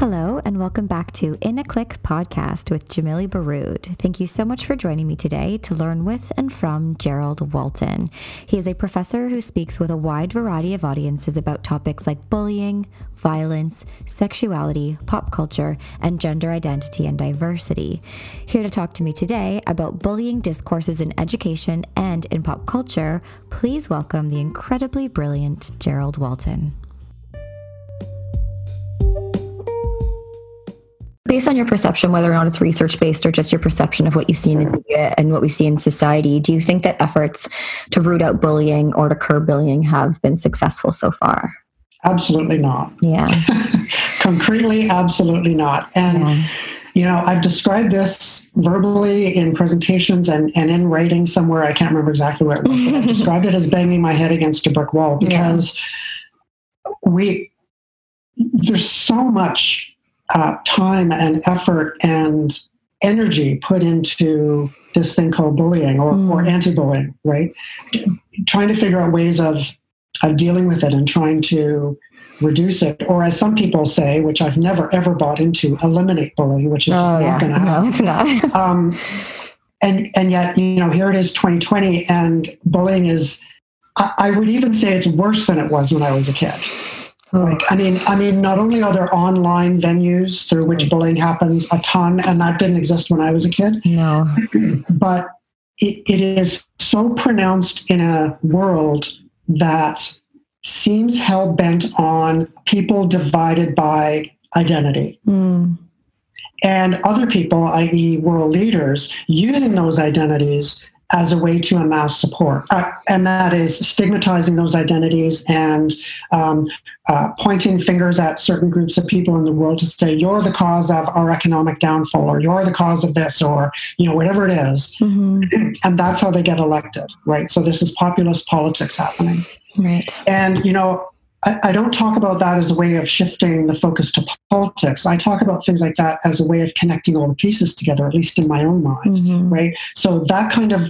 Hello, and welcome back to In a Click podcast with Jamili Baroud. Thank you so much for joining me today to learn with and from Gerald Walton. He is a professor who speaks with a wide variety of audiences about topics like bullying, violence, sexuality, pop culture, and gender identity and diversity. Here to talk to me today about bullying discourses in education and in pop culture, please welcome the incredibly brilliant Gerald Walton. Based on your perception, whether or not it's research-based or just your perception of what you see in the media and what we see in society, do you think that efforts to root out bullying or to curb bullying have been successful so far? Absolutely not. Yeah. Concretely, absolutely not. And, you know, I've described this verbally in presentations and in writing somewhere. I can't remember exactly where it was, but I've described it as banging my head against a brick wall because there's so much time and effort and energy put into this thing called bullying or anti-bullying, right? Trying to figure out ways of dealing with it and trying to reduce it, or as some people say, which I've never ever bought into, eliminate bullying, which is just not going to happen. No, it's not. And yet, you know, here it is, 2020, and bullying is, I would even say it's worse than it was when I was a kid. Like, I mean, not only are there online venues through which bullying happens a ton, and that didn't exist when I was a kid. No. But it is so pronounced in a world that seems hell-bent on people divided by identity. Mm. And other people, i.e. world leaders, using those identities as a way to amass support. And that is stigmatizing those identities and pointing fingers at certain groups of people in the world to say, you're the cause of our economic downfall, or you're the cause of this, or, you know, whatever it is. Mm-hmm. And that's how they get elected, right? So this is populist politics happening. Right. And, you know, I don't talk about that as a way of shifting the focus to politics. I talk about things like that as a way of connecting all the pieces together, at least in my own mind, right? So that kind of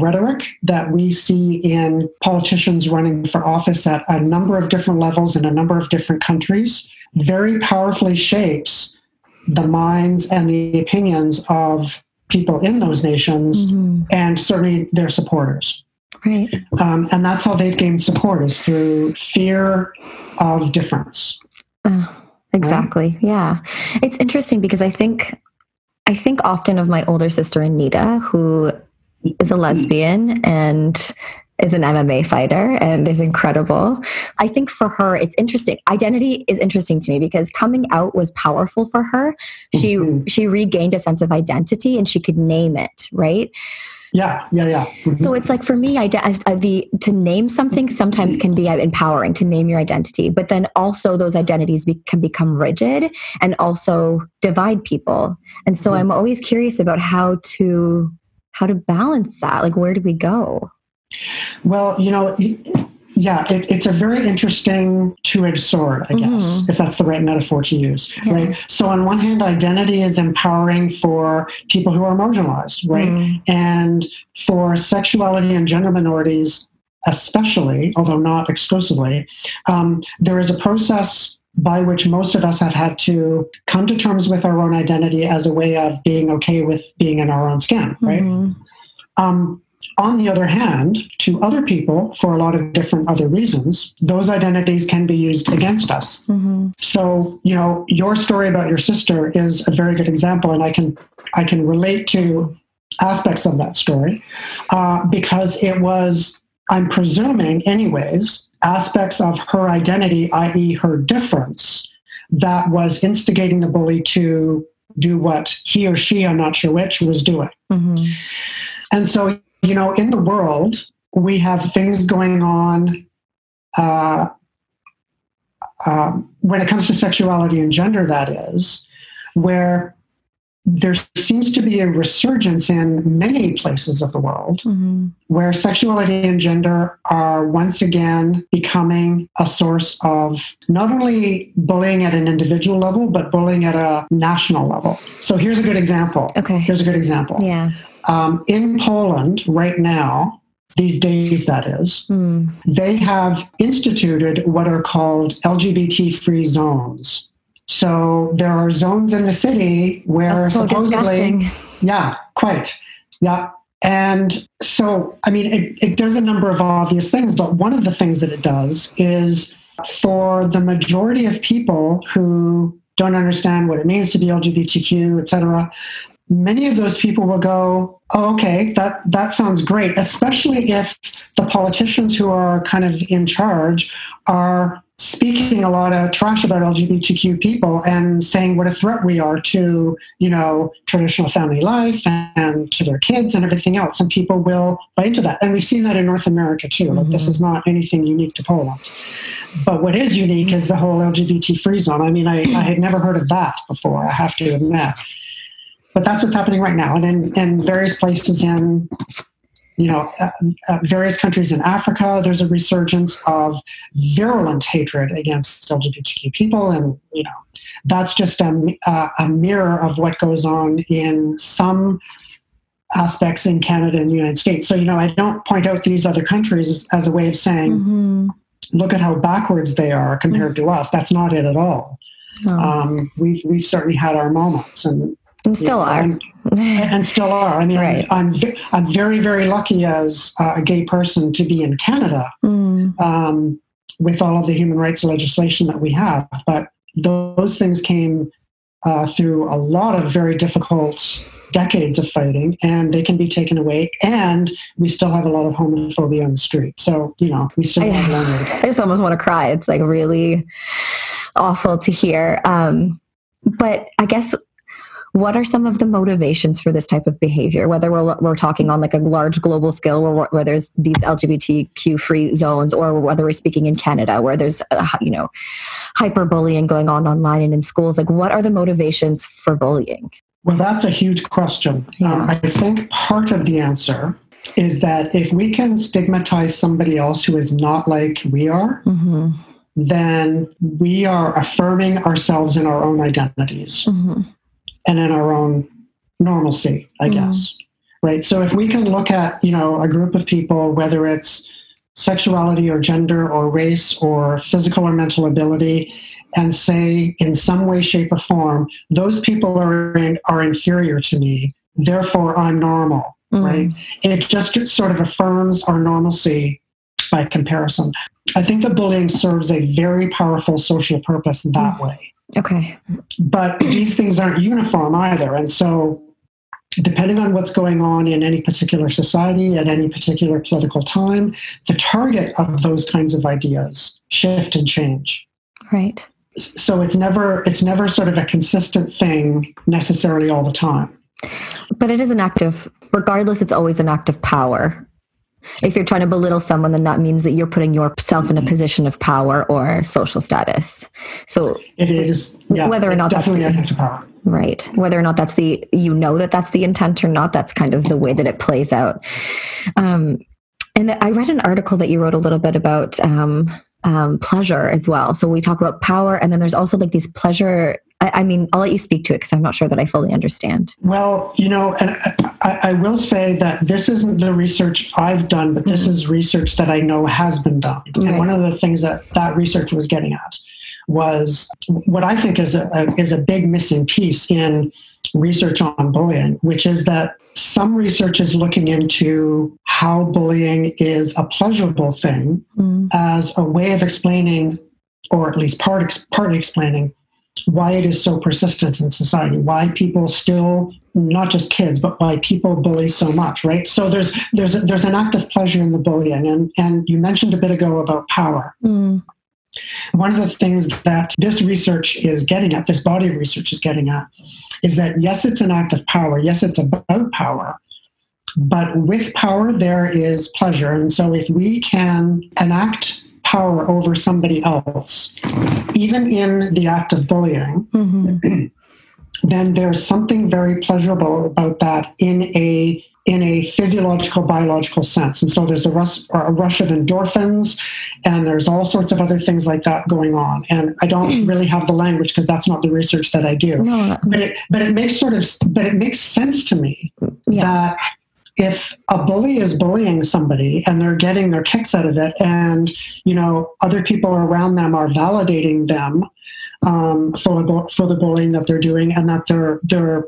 rhetoric that we see in politicians running for office at a number of different levels in a number of different countries very powerfully shapes the minds and the opinions of people in those nations and certainly their supporters. Right. And that's how they've gained support, is through fear of difference. Exactly. Right? Yeah. It's interesting because I think often of my older sister Anita, who is a lesbian and is an MMA fighter and is incredible. I think for her, it's interesting. Identity is interesting to me because coming out was powerful for her. She regained a sense of identity and she could name it, right? Yeah. Mm-hmm. So it's like, for me, to name something sometimes can be empowering, to name your identity, but then also those identities can become rigid and also divide people. And so I'm always curious about how to balance that. Like, where do we go? Well, you know, it's a very interesting two-edged sword, I guess, if that's the right metaphor to use, right? So on one hand, identity is empowering for people who are marginalized, right? And for sexuality and gender minorities especially, although not exclusively, there is a process by which most of us have had to come to terms with our own identity as a way of being okay with being in our own skin, right? On the other hand, to other people, for a lot of different other reasons, those identities can be used against us. So, you know, your story about your sister is a very good example, and I can relate to aspects of that story because it was, I'm presuming anyways, aspects of her identity, i.e. her difference, that was instigating the bully to do what he or she, I'm not sure which, was doing. And so, you know, in the world, we have things going on when it comes to sexuality and gender, that is, where there seems to be a resurgence in many places of the world where sexuality and gender are once again becoming a source of not only bullying at an individual level, but bullying at a national level. So here's a good example. Okay. Here's a good example. Yeah. In Poland right now, these days that is, they have instituted what are called LGBT-free zones So there are zones in the city where supposedly, yeah, quite, yeah. And so, I mean, it does a number of obvious things, but one of the things that it does is for the majority of people who don't understand what it means to be LGBTQ, et cetera, many of those people will go, oh, okay, that sounds great, especially if the politicians who are kind of in charge are speaking a lot of trash about LGBTQ people and saying what a threat we are to, you know, traditional family life and to their kids and everything else. And people will buy into that. And we've seen that in North America too. Mm-hmm. Like, this is not anything unique to Poland. But what is unique is the whole LGBT free zone. I mean, I had never heard of that before, I have to admit. But that's what's happening right now. And in various places in, you know, various countries in Africa, there's a resurgence of virulent hatred against LGBTQ people. And, you know, that's just a mirror of what goes on in some aspects in Canada and the United States. So, you know, I don't point out these other countries as a way of saying, mm-hmm. look at how backwards they are compared mm-hmm. to us. That's not it at all. Oh. We've certainly had our moments and still are. I mean, right. I'm very, very lucky as a gay person to be in Canada with all of the human rights legislation that we have. But those things came through a lot of very difficult decades of fighting, and they can be taken away. And we still have a lot of homophobia on the street. So, you know, we still have a long way to go. I just almost want to cry. It's like really awful to hear. But I guess, what are some of the motivations for this type of behavior, whether we're talking on like a large global scale where there's these LGBTQ free zones, or whether we're speaking in Canada where there's, you know, hyperbullying going on online and in schools? Like, what are the motivations for bullying? Well, that's a huge question. Yeah. I think part of the answer is that if we can stigmatize somebody else who is not like we are, mm-hmm. then we are affirming ourselves in our own identities. Mm-hmm. and in our own normalcy, I guess, right? So if we can look at, you know, a group of people, whether it's sexuality or gender or race or physical or mental ability, and say in some way, shape or form, those people are inferior to me, therefore I'm normal, right? It just sort of affirms our normalcy by comparison. I think that bullying serves a very powerful social purpose that way. Okay. But these things aren't uniform either. And so depending on what's going on in any particular society at any particular political time, the target of those kinds of ideas shift and change. Right. So it's never sort of a consistent thing necessarily all the time. But it is an act of, regardless, it's always an act of power. If you're trying to belittle someone, then that means that you're putting yourself in a position of power or social status. So it is, yeah, whether or not that's the power. Right. Whether or not that's the, you know, that that's the intent or not, that's kind of the way that it plays out. And I read an article that you wrote a little bit about pleasure as well. So we talk about power, and then there's also like these pleasure. I mean, I'll let you speak to it because I'm not sure that I fully understand. Well, you know, and I will say that this isn't the research I've done, but this is research that I know has been done. Right. And one of the things that research was getting at was what I think is a big missing piece in research on bullying, which is that some research is looking into how bullying is a pleasurable thing as a way of explaining, or at least partly explaining, why it is so persistent in society, why people still, not just kids, but why people bully so much, right? So there's an act of pleasure in the bullying. And you mentioned a bit ago about power. One of the things that this research is getting at, this body of research is getting at, is that yes, it's an act of power. Yes, it's about power. But with power, there is pleasure. And so if we can enact power over somebody else, even in the act of bullying, then there's something very pleasurable about that in a physiological, biological sense. And so there's a rush of endorphins, and there's all sorts of other things like that going on. And I don't really have the language because that's not the research that I do. No. But it makes sense to me that if a bully is bullying somebody and they're getting their kicks out of it, and, you know, other people around them are validating them, for the bullying that they're doing, and that they're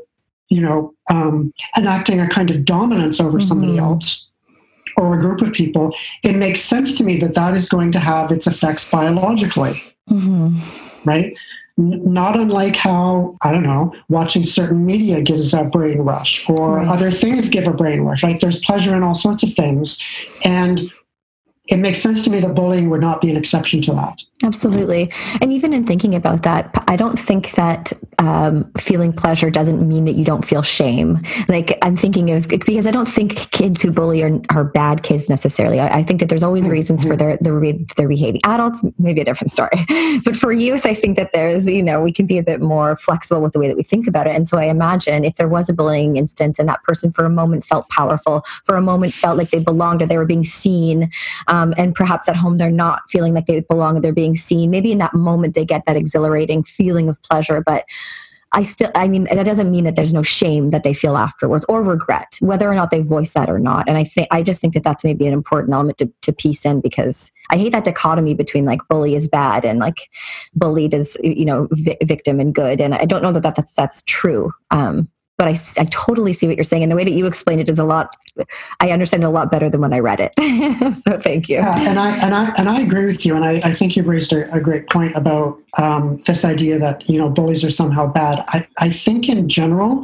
enacting a kind of dominance over somebody else or a group of people, it makes sense to me that that is going to have its effects biologically, right? Not unlike how, I don't know, watching certain media gives a brain rush, or other things give a brain rush, right? There's pleasure in all sorts of things. And it makes sense to me that bullying would not be an exception to that. Absolutely. And even in thinking about that, I don't think that feeling pleasure doesn't mean that you don't feel shame. Like, I'm thinking of, because I don't think kids who bully are bad kids necessarily. I think that there's always reasons for their behavior. Adults, maybe a different story. But for youth, I think that there's, we can be a bit more flexible with the way that we think about it. And so I imagine if there was a bullying instance and that person for a moment felt powerful, for a moment felt like they belonged or they were being seen, and perhaps at home they're not feeling like they belong or they're being seen. Maybe in that moment they get that exhilarating feeling of pleasure, but that doesn't mean that there's no shame that they feel afterwards or regret, whether or not they voice that or not. And I just think that that's maybe an important element to piece in, because I hate that dichotomy between like bully is bad and like bullied is, victim and good. And I don't know that's true. But I totally see what you're saying. And the way that you explained it is I understand it a lot better than when I read it. So thank you. Yeah, and I agree with you. And I think you've raised a great point about this idea that, bullies are somehow bad. I think in general,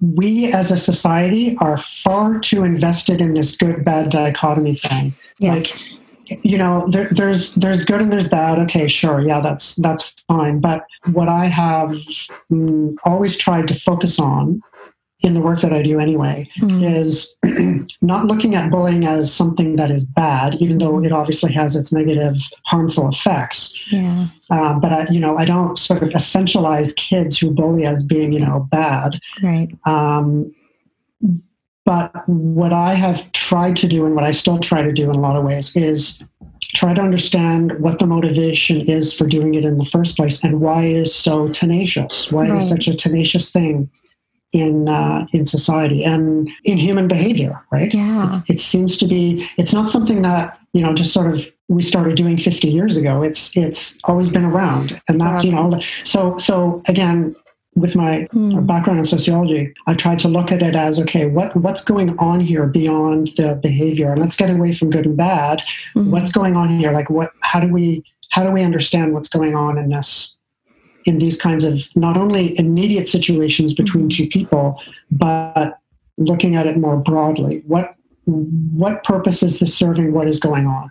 we as a society are far too invested in this good, bad dichotomy thing. Yes. There's good and there's bad. Okay, sure. Yeah, that's fine. But what I have always tried to focus on in the work that I do anyway is not looking at bullying as something that is bad, even though it obviously has its negative, harmful effects. Yeah. But I don't sort of essentialize kids who bully as being, bad. Right. But what I have tried to do, and what I still try to do in a lot of ways, is try to understand what the motivation is for doing it in the first place, and why it is so tenacious, why it is such a tenacious thing in society and in human behavior, right? Yeah. It seems to be, it's not something that, just sort of we started doing 50 years ago. It's always been around. And that's, so again, with my background in sociology, I tried to look at it as, okay, what's going on here beyond the behavior? And let's get away from good and bad. What's going on here? Like, how do we understand what's going on in these kinds of not only immediate situations between two people, but looking at it more broadly. What purpose is this serving? What is going on?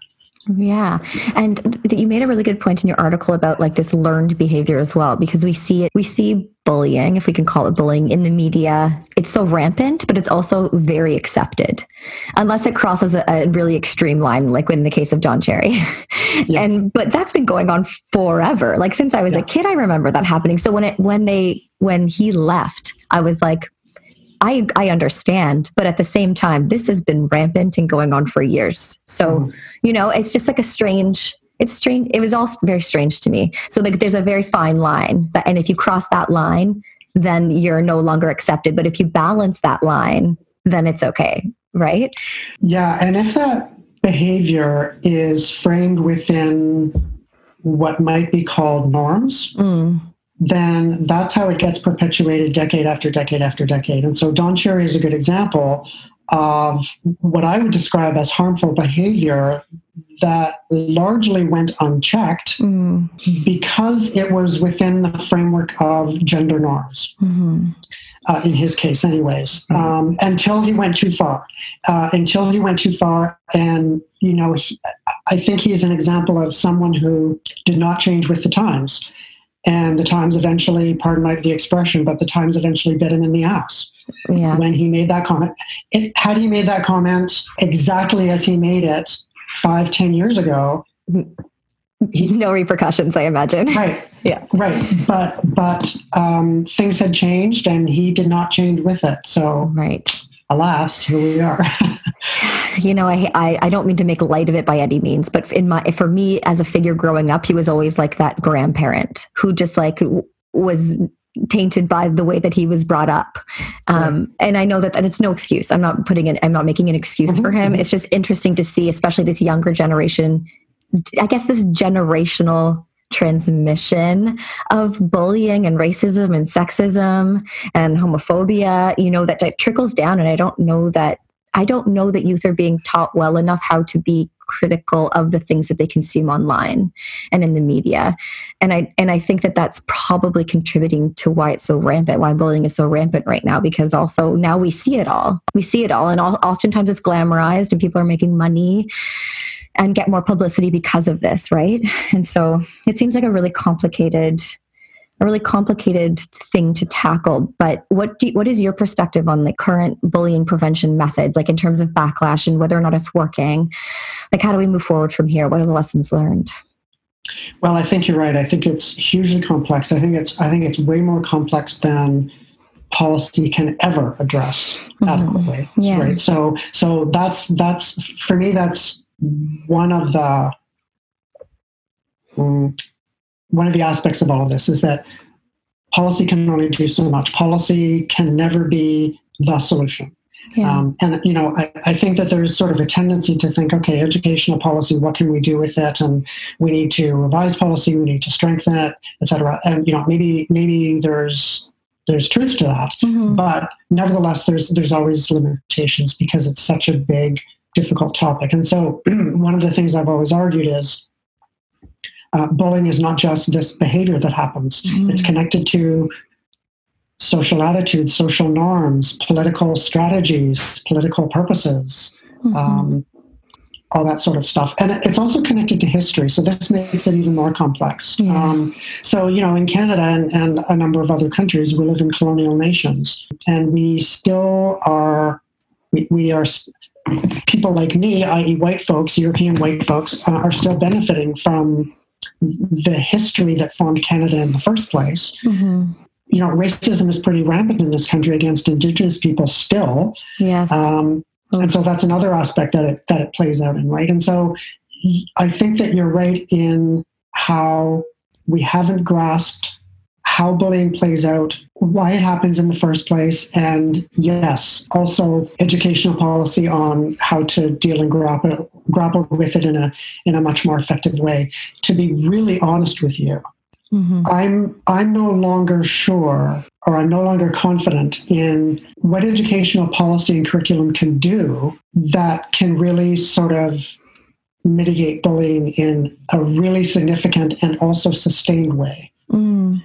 Yeah. And you made a really good point in your article about like this learned behavior as well, because we see bullying, if we can call it bullying, in the media. It's so rampant, but it's also very accepted, unless it crosses a really extreme line, like in the case of Don Cherry. Yeah. But that's been going on forever. Like since I was a kid, I remember that happening. So when he left, I was like, I understand, but at the same time, this has been rampant and going on for years. So, it's just like it's strange. It was all very strange to me. So like, there's a very fine line, and if you cross that line, then you're no longer accepted. But if you balance that line, then it's okay. Right. Yeah. And if that behavior is framed within what might be called norms, then that's how it gets perpetuated decade after decade after decade. And so Don Cherry is a good example of what I would describe as harmful behavior that largely went unchecked because it was within the framework of gender norms, in his case anyways, until he went too far. And, I think he's an example of someone who did not change with the times. And the times eventually, pardon the expression, but the times eventually bit him in the ass when he made that comment. Had he made that comment exactly as he made it 5-10 years ago, no repercussions, I imagine. Right. Yeah. Right. But things had changed, and he did not change with it. So alas, here we are. I don't mean to make light of it by any means, but for me as a figure growing up, he was always like that grandparent who just like was tainted by the way that he was brought up. And I know that it's no excuse. I'm not making an excuse for him. It's just interesting to see, especially this younger generation, I guess this generational transmission of bullying and racism and sexism and homophobia, you know, that trickles down. And I don't know that youth are being taught well enough how to be critical of the things that they consume online and in the media. And I think that that's probably contributing to why it's so rampant, why bullying is so rampant right now, because also now we see it all. And oftentimes it's glamorized and people are making money and get more publicity because of this, right? And so it seems like a really complicated thing to tackle. But what is your perspective on the current bullying prevention methods, like in terms of backlash and whether or not it's working? Like, how do we move forward from here? What are the lessons learned? Well, I think you're right. I think it's hugely complex. I think it's way more complex than policy can ever address adequately. Yeah. Right. So that's for me, that's one of the aspects of all of this is that policy can only do so much. Policy can never be the solution. Yeah. And, you know, I think that there's sort of a tendency to think, okay, educational policy, what can we do with it? And we need to revise policy, we need to strengthen it, et cetera. And, you know, maybe there's truth to that, but nevertheless, there's always limitations because it's such a big, difficult topic. And so one of the things I've always argued is, bullying is not just this behavior that happens. Mm-hmm. It's connected to social attitudes, social norms, political strategies, political purposes, all that sort of stuff. And it's also connected to history. So this makes it even more complex. Yeah. So, you know, in Canada and a number of other countries, we live in colonial nations. And we still are, we are... people like me, i.e. white folks, European white folks, are still benefiting from the history that formed Canada in the first place. Mm-hmm. You know, racism is pretty rampant in this country against Indigenous people still. Yes. And so that's another aspect that it plays out in, right? And so I think that you're right in how we haven't grasped how bullying plays out, why it happens in the first place, and yes, also educational policy on how to deal and grapple with it in a much more effective way. To be really honest with you, I'm no longer sure, or I'm no longer confident in what educational policy and curriculum can do that can really sort of mitigate bullying in a really significant and also sustained way. Mm.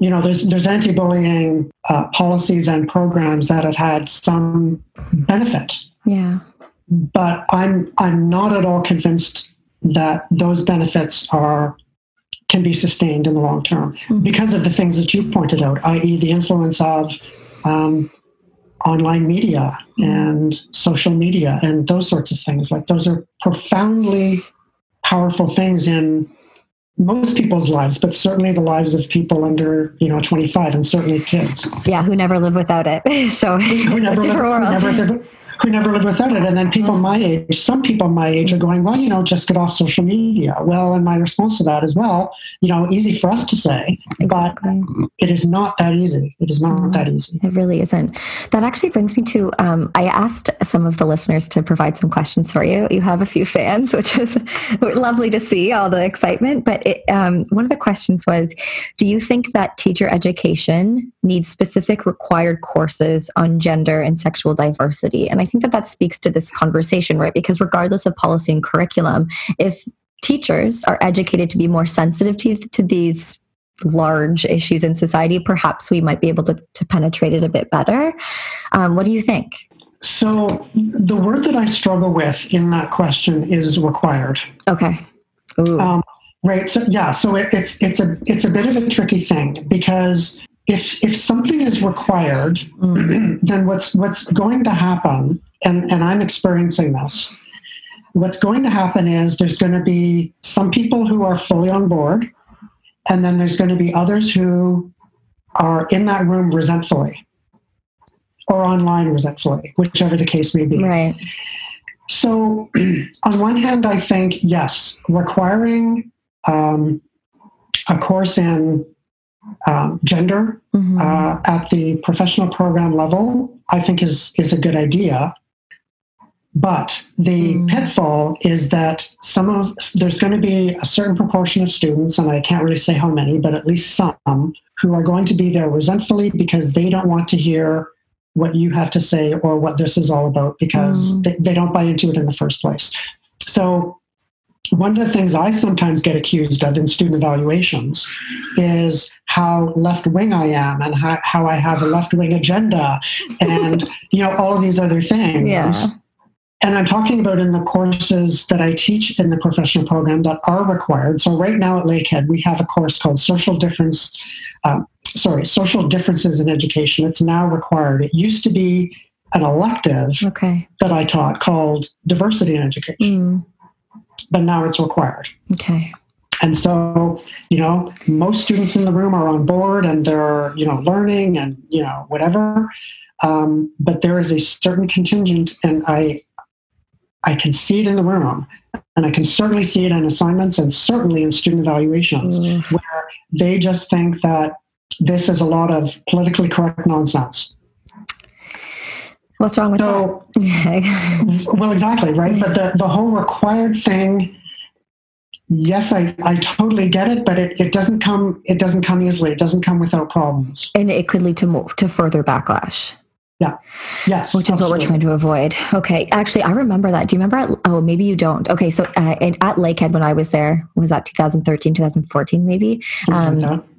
You know, there's anti-bullying policies and programs that have had some benefit. Yeah. But I'm not at all convinced that those benefits can be sustained in the long term because of the things that you pointed out, i.e. the influence of online media and social media and those sorts of things. Like, those are profoundly powerful things in most people's lives, but certainly the lives of people under, you know, 25, and certainly kids. Yeah, who never live without it. So who never live without it. And then people my age, some people my age are going, well, you know, just get off social media. Well, and my response to that is, well, you know, easy for us to say, but it is not that easy. It is not that easy. It really isn't. That actually brings me to, I asked some of the listeners to provide some questions for you. You have a few fans, which is lovely to see all the excitement. But one of the questions was, do you think that teacher education needs specific required courses on gender and sexual diversity? And I think that speaks to this conversation, right? Because regardless of policy and curriculum, if teachers are educated to be more sensitive to these large issues in society, perhaps we might be able to penetrate it a bit better. What do you think? So the word that I struggle with in that question is required. Okay. Ooh. Right. So yeah. So it's a bit of a tricky thing, because if something is required, then what's going to happen, and I'm experiencing this, what's going to happen is there's going to be some people who are fully on board, and then there's going to be others who are in that room resentfully, or online resentfully, whichever the case may be. Right. So on one hand, I think, yes, requiring a course in gender at the professional program level, I think is a good idea. But the pitfall is that there's going to be a certain proportion of students, and I can't really say how many, but at least some, who are going to be there resentfully because they don't want to hear what you have to say or what this is all about, because they don't buy into it in the first place. So one of the things I sometimes get accused of in student evaluations is how left-wing I am and how I have a left-wing agenda and, you know, all of these other things. Yeah. And I'm talking about in the courses that I teach in the professional program that are required. So right now at Lakehead, we have a course called Social Differences in Education. It's now required. It used to be an elective that I taught called Diversity in Education. But now it's required. Okay. And so, you know, most students in the room are on board and they're, you know, learning and, you know, whatever. But there is a certain contingent, and I can see it in the room, and I can certainly see it in assignments and certainly in student evaluations, where they just think that this is a lot of politically correct nonsense. What's wrong with that? Well, exactly, right? But the whole required thing, yes, I totally get it, but it doesn't come easily. It doesn't come without problems. And it could lead to further backlash. Yeah. Yes. Which is absolutely what we're trying to avoid. Okay. Actually, I remember that. Do you remember? Oh, maybe you don't. Okay. So at Lakehead, when I was there, was that 2013, 2014, maybe?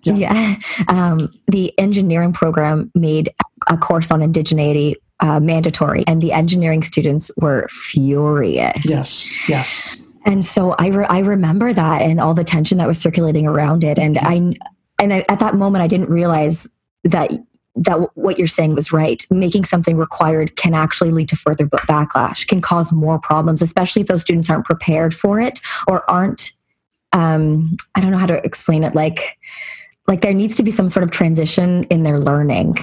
The engineering program made a course on indigeneity mandatory, and the engineering students were furious. Yes. Yes. And so I remember that and all the tension that was circulating around it. And I at that moment, I didn't realize that what you're saying was right. Making something required can actually lead to further backlash, can cause more problems, especially if those students aren't prepared for it or aren't, I don't know how to explain it. Like there needs to be some sort of transition in their learning.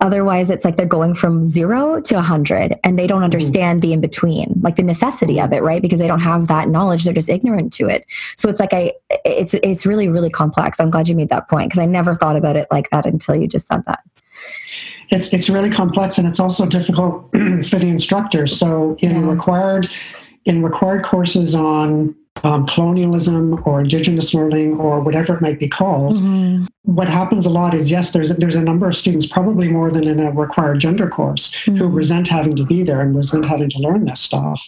Otherwise, it's like they're going from 0 to 100 and they don't understand the in-between, like the necessity of it, right? Because they don't have that knowledge. They're just ignorant to it. So it's like, it's really, really complex. I'm glad you made that point, because I never thought about it like that until you just said that. It's really complex, and it's also difficult for the instructor. So in required courses on colonialism or indigenous learning or whatever it might be called, what happens a lot is, yes, there's a number of students, probably more than in a required gender course, who resent having to be there and resent having to learn this stuff.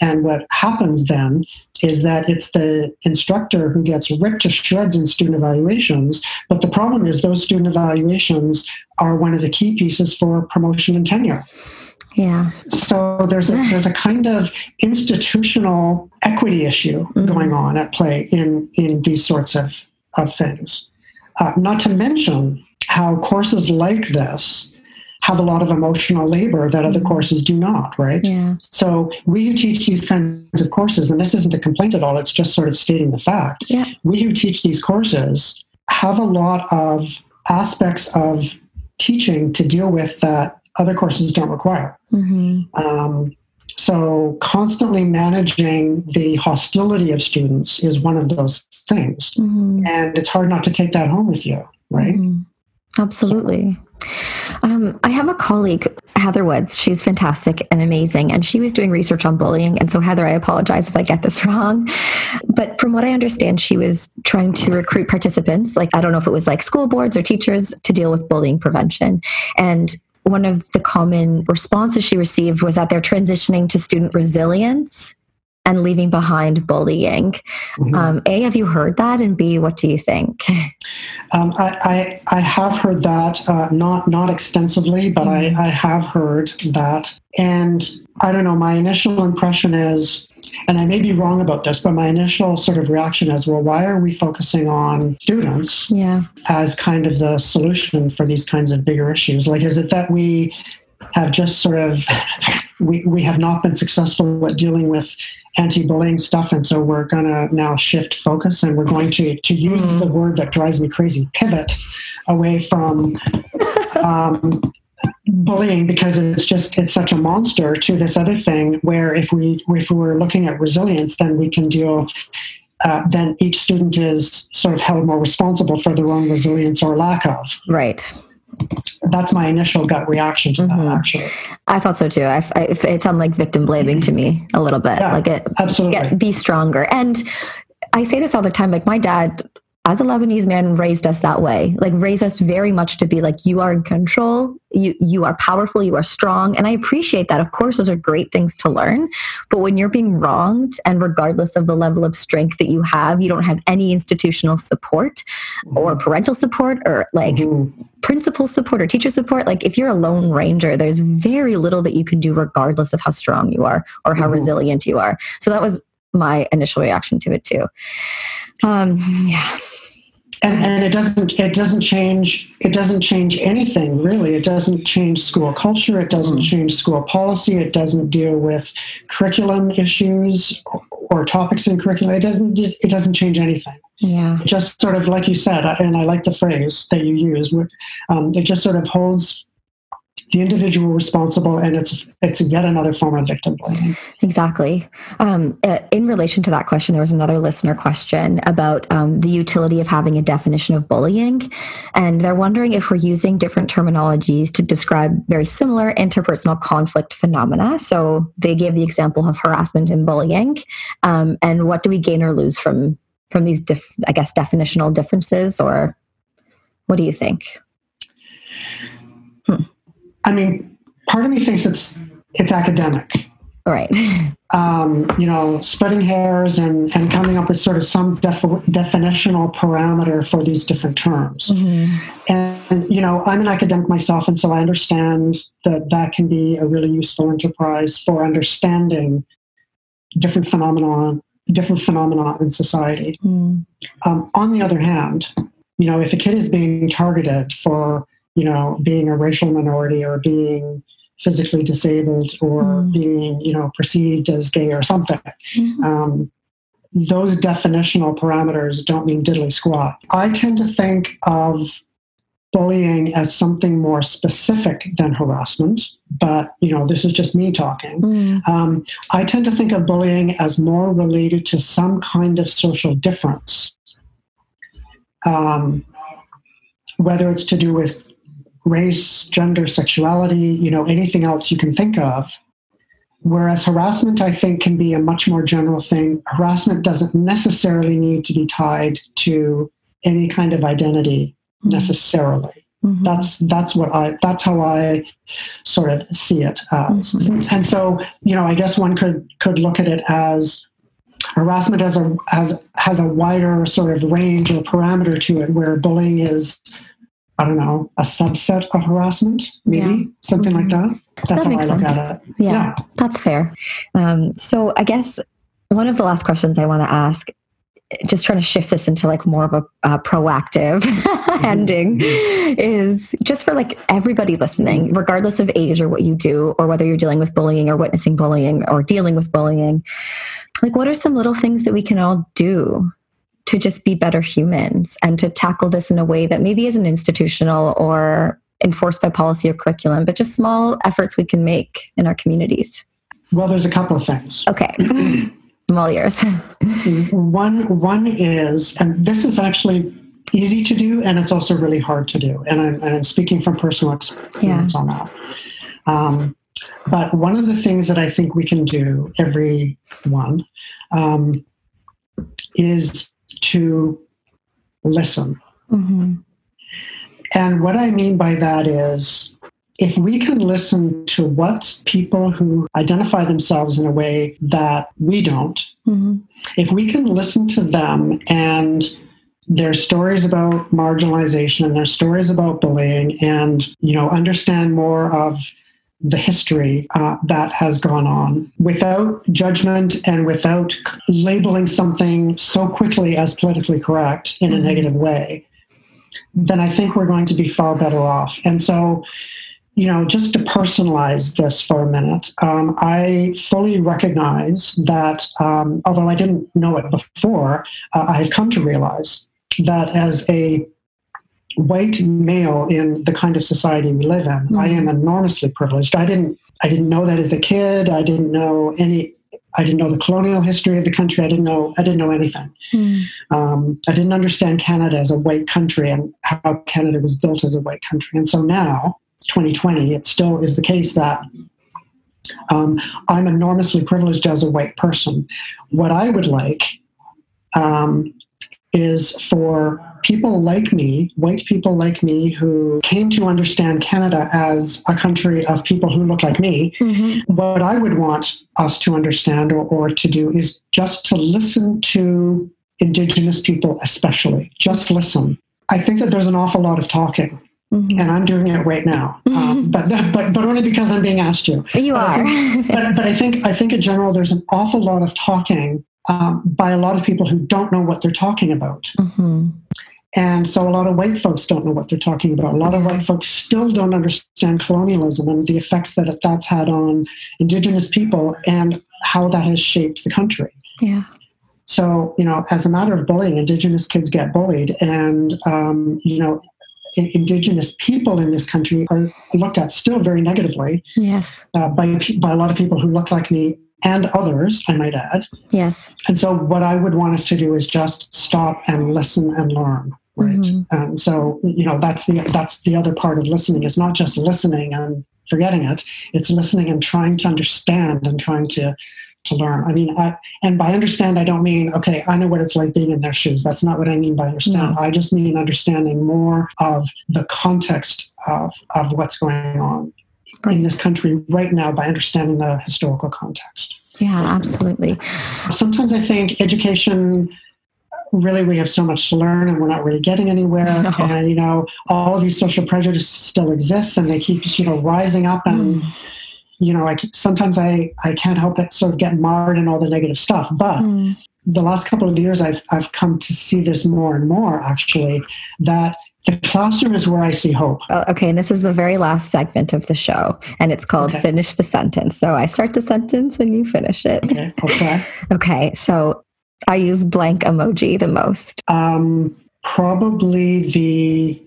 And what happens then is that it's the instructor who gets ripped to shreds in student evaluations. But the problem is those student evaluations are one of the key pieces for promotion and tenure. Yeah. So there's a kind of institutional equity issue going on at play in these sorts of things. Not to mention how courses like this have a lot of emotional labor that other courses do not, right? Yeah. So we who teach these kinds of courses, and this isn't a complaint at all, it's just sort of stating the fact. Yeah. We who teach these courses have a lot of aspects of teaching to deal with that other courses don't require. So constantly managing the hostility of students is one of those things. And it's hard not to take that home with you, right? Absolutely. I have a colleague, Heather Woods. She's fantastic and amazing. And she was doing research on bullying. And so, Heather, I apologize if I get this wrong. But from what I understand, she was trying to recruit participants, like, I don't know if it was like school boards or teachers, to deal with bullying prevention. And one of the common responses she received was that they're transitioning to student resilience and leaving behind bullying. A, have you heard that? And B, what do you think? I have heard that, not extensively, but I have heard that. And I don't know, my initial impression is, and I may be wrong about this, but my initial sort of reaction is, well, why are we focusing on students as kind of the solution for these kinds of bigger issues? Like, is it that we have just sort of, we have not been successful at dealing with anti-bullying stuff, and so we're going to now shift focus, and we're going to use the word that drives me crazy, pivot away from bullying, because it's such a monster, to this other thing where if we're looking at resilience, then we can deal, then each student is sort of held more responsible for their own resilience or lack of. Right. That's my initial gut reaction to that, actually. I thought so too. It sounded like victim blaming to me a little bit. Yeah, like it, absolutely. Be stronger. And I say this all the time, like my dad, as a Lebanese man, raised us that way, like raised us very much to be like, you are in control, you are powerful, you are strong. And I appreciate that. Of course, those are great things to learn. But when you're being wronged, and regardless of the level of strength that you have, you don't have any institutional support or parental support or like principal support or teacher support. Like if you're a lone ranger, there's very little that you can do regardless of how strong you are or how resilient you are. So that was my initial reaction to it too. Yeah. And it doesn't change anything really. It doesn't change school culture. It doesn't change school policy. It doesn't deal with curriculum issues or topics in curriculum. It doesn't change anything. Yeah. It just sort of, like you said, and I like the phrase that you use, it just sort of holds the individual responsible, and it's yet another form of victim blaming. Exactly. In relation to that question, there was another listener question about the utility of having a definition of bullying. And they're wondering if we're using different terminologies to describe very similar interpersonal conflict phenomena. So they gave the example of harassment and bullying. And what do we gain or lose from these, definitional differences? Or what do you think? I mean, part of me thinks it's academic. All right. Splitting hairs and coming up with sort of some definitional parameter for these different terms. And I'm an academic myself, and so I understand that can be a really useful enterprise for understanding different phenomena in society. On the other hand, if a kid is being targeted for being a racial minority or being physically disabled or being, perceived as gay or something. Those definitional parameters don't mean diddly squat. I tend to think of bullying as something more specific than harassment, but, this is just me talking. I tend to think of bullying as more related to some kind of social difference, whether it's to do with race, gender, sexuality, anything else you can think of. Whereas harassment, I think, can be a much more general thing. Harassment doesn't necessarily need to be tied to any kind of identity necessarily. That's how I sort of see it as. And so, I guess one could look at it as harassment has a wider sort of range or parameter to it, where bullying is, I don't know, a subset of harassment, maybe, something like that. That's how I look at it. Yeah, that's fair. So I guess one of the last questions I want to ask, just trying to shift this into like more of a proactive ending, is just for like everybody listening, regardless of age or what you do, or whether you're dealing with bullying or witnessing bullying or dealing with bullying, like what are some little things that we can all do to just be better humans and to tackle this in a way that maybe isn't institutional or enforced by policy or curriculum, but just small efforts we can make in our communities? Well, there's a couple of things. Okay. I'm all ears. One is, and this is actually easy to do, and it's also really hard to do. And I'm speaking from personal experience on that. But one of the things that I think we can do, everyone, is to listen. And what I mean by that is, if we can listen to what people who identify themselves in a way that we don't, if we can listen to them and their stories about marginalization and their stories about bullying and, understand more of the history that has gone on without judgment and without labeling something so quickly as politically correct in a negative way, then I think we're going to be far better off. And so, just to personalize this for a minute, I fully recognize that, although I didn't know it before, I've come to realize that as a white male in the kind of society we live in, I am enormously privileged. I didn't know that as a kid. I didn't know any I didn't know the colonial history of the country. I didn't know anything. I didn't understand Canada as a white country and how Canada was built as a white country. And so now, 2020, it still is the case that I'm enormously privileged as a white person. What I would like is for people like me, white people like me, who came to understand Canada as a country of people who look like me, what I would want us to understand or to do is just to listen to Indigenous people especially. Just listen. I think that there's an awful lot of talking. And I'm doing it right now, but only because I'm being asked to. But I think in general there's an awful lot of talking by a lot of people who don't know what they're talking about, and so a lot of white folks don't know what they're talking about. A lot of white folks still don't understand colonialism and the effects that that's had on Indigenous people and how that has shaped the country. Yeah. So as a matter of bullying, Indigenous kids get bullied, and Indigenous people in this country are looked at still very negatively. Yes. By a lot of people who look like me and others, I might add. Yes. And so what I would want us to do is just stop and listen and learn, right? And so, that's the other part of listening. It's not just listening and forgetting it. It's listening and trying to understand and trying to learn. I mean, and by understand, I don't mean, okay, I know what it's like being in their shoes. That's not what I mean by understand. No. I just mean understanding more of the context of what's going on in this country right now by understanding the historical context. Yeah, absolutely. Sometimes I think education, really, we have so much to learn and we're not really getting anywhere. No. And, all of these social prejudices still exist and they keep, rising up and... sometimes I can't help but sort of get marred in all the negative stuff. But the last couple of years, I've come to see this more and more, actually, that the classroom is where I see hope. Oh, okay, and this is the very last segment of the show, and it's called Finish the Sentence. So I start the sentence and you finish it. Okay. Okay, so I use blank emoji the most. Probably the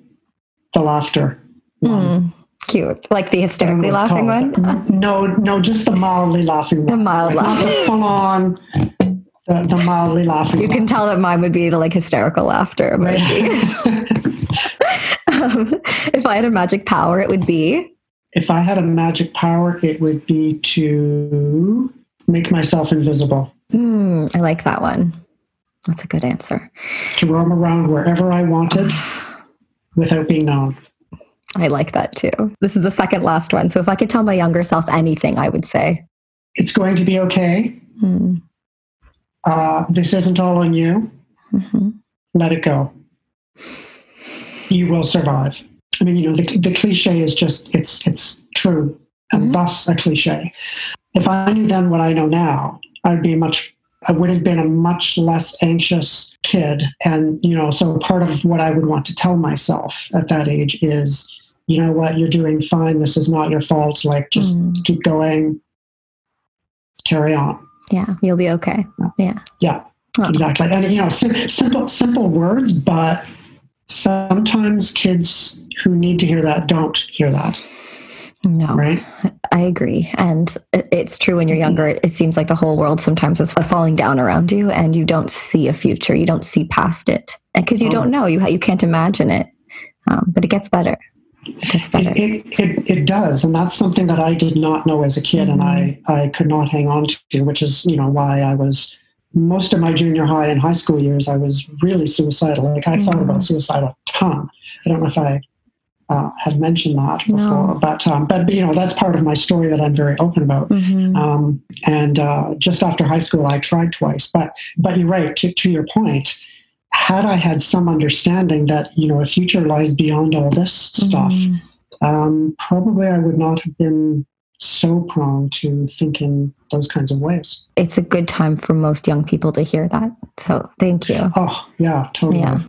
laughter one. Cute. Like the hysterically laughing one? No, just the mildly laughing one. The mild laughing. The full on, the mildly laughing You one. Can tell that mine would be the hysterical laughter. Right. If I had a magic power, it would be? If I had a magic power, it would be to make myself invisible. I like that one. That's a good answer. To roam around wherever I wanted without being known. I like that too. This is the second last one. So if I could tell my younger self anything, I would say, it's going to be okay. This isn't all on you. Let it go. You will survive. I mean, the cliche is just, it's true. And thus a cliche. If I knew then what I know now, I would have been a much less anxious kid. And, so part of what I would want to tell myself at that age is, you know what, you're doing fine. This is not your fault. Just keep going. Carry on. Yeah. You'll be okay. Yeah. Yeah. Oh. Exactly. And, simple words, but sometimes kids who need to hear that don't hear that. No, right? I agree. And it's true when you're younger, it seems like the whole world sometimes is falling down around you and you don't see a future. You don't see past it because you don't know. You can't imagine it. But it gets better. It does. And that's something that I did not know as a kid and I could not hang on to, which is, why I was most of my junior high and high school years, I was really suicidal. I thought about suicide a ton. I don't know if I had mentioned that before, but that's part of my story that I'm very open about. And just after high school, I tried twice, but you're right, to your point, had I had some understanding that, a future lies beyond all this stuff, probably I would not have been so prone to thinking those kinds of ways. It's a good time for most young people to hear that. So thank you. Oh, yeah, totally. Yeah.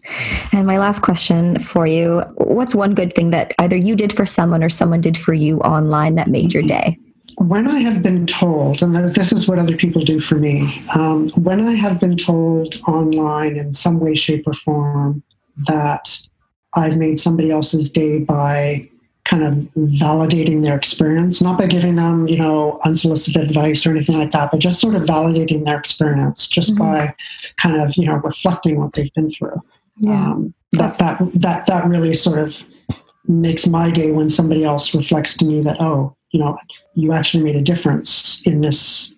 And my last question for you, what's one good thing that either you did for someone or someone did for you online that made your day? When I have been told, and this is what other people do for me, when I have been told online in some way, shape, or form that I've made somebody else's day by kind of validating their experience, not by giving them, you know, unsolicited advice or anything like that, but just sort of validating their experience just by kind of, you know, reflecting what they've been through. Yeah. That really sort of makes my day when somebody else reflects to me that, oh, you know, you actually made a difference in this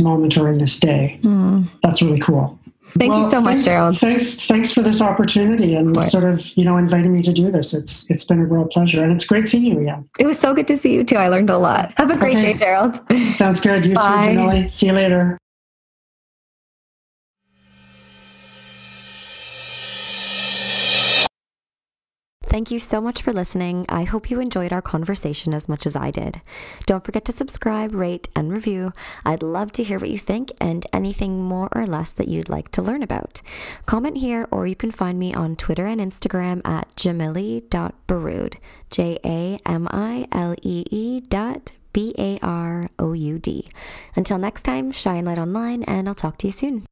moment or in this day. Mm. That's really cool. Thank you so much, Gerald. Thanks for this opportunity and sort of, you know, inviting me to do this. It's been a real pleasure, and it's great seeing you again. It was so good to see you too. I learned a lot. Have a great day, Gerald. Sounds good. You too, Jamili. See you later. Thank you so much for listening. I hope you enjoyed our conversation as much as I did. Don't forget to subscribe, rate, and review. I'd love to hear what you think and anything more or less that you'd like to learn about. Comment here, or you can find me on Twitter and Instagram at jamili.baroud, JAMILEE.BAROUD. Until next time, shine light online, and I'll talk to you soon.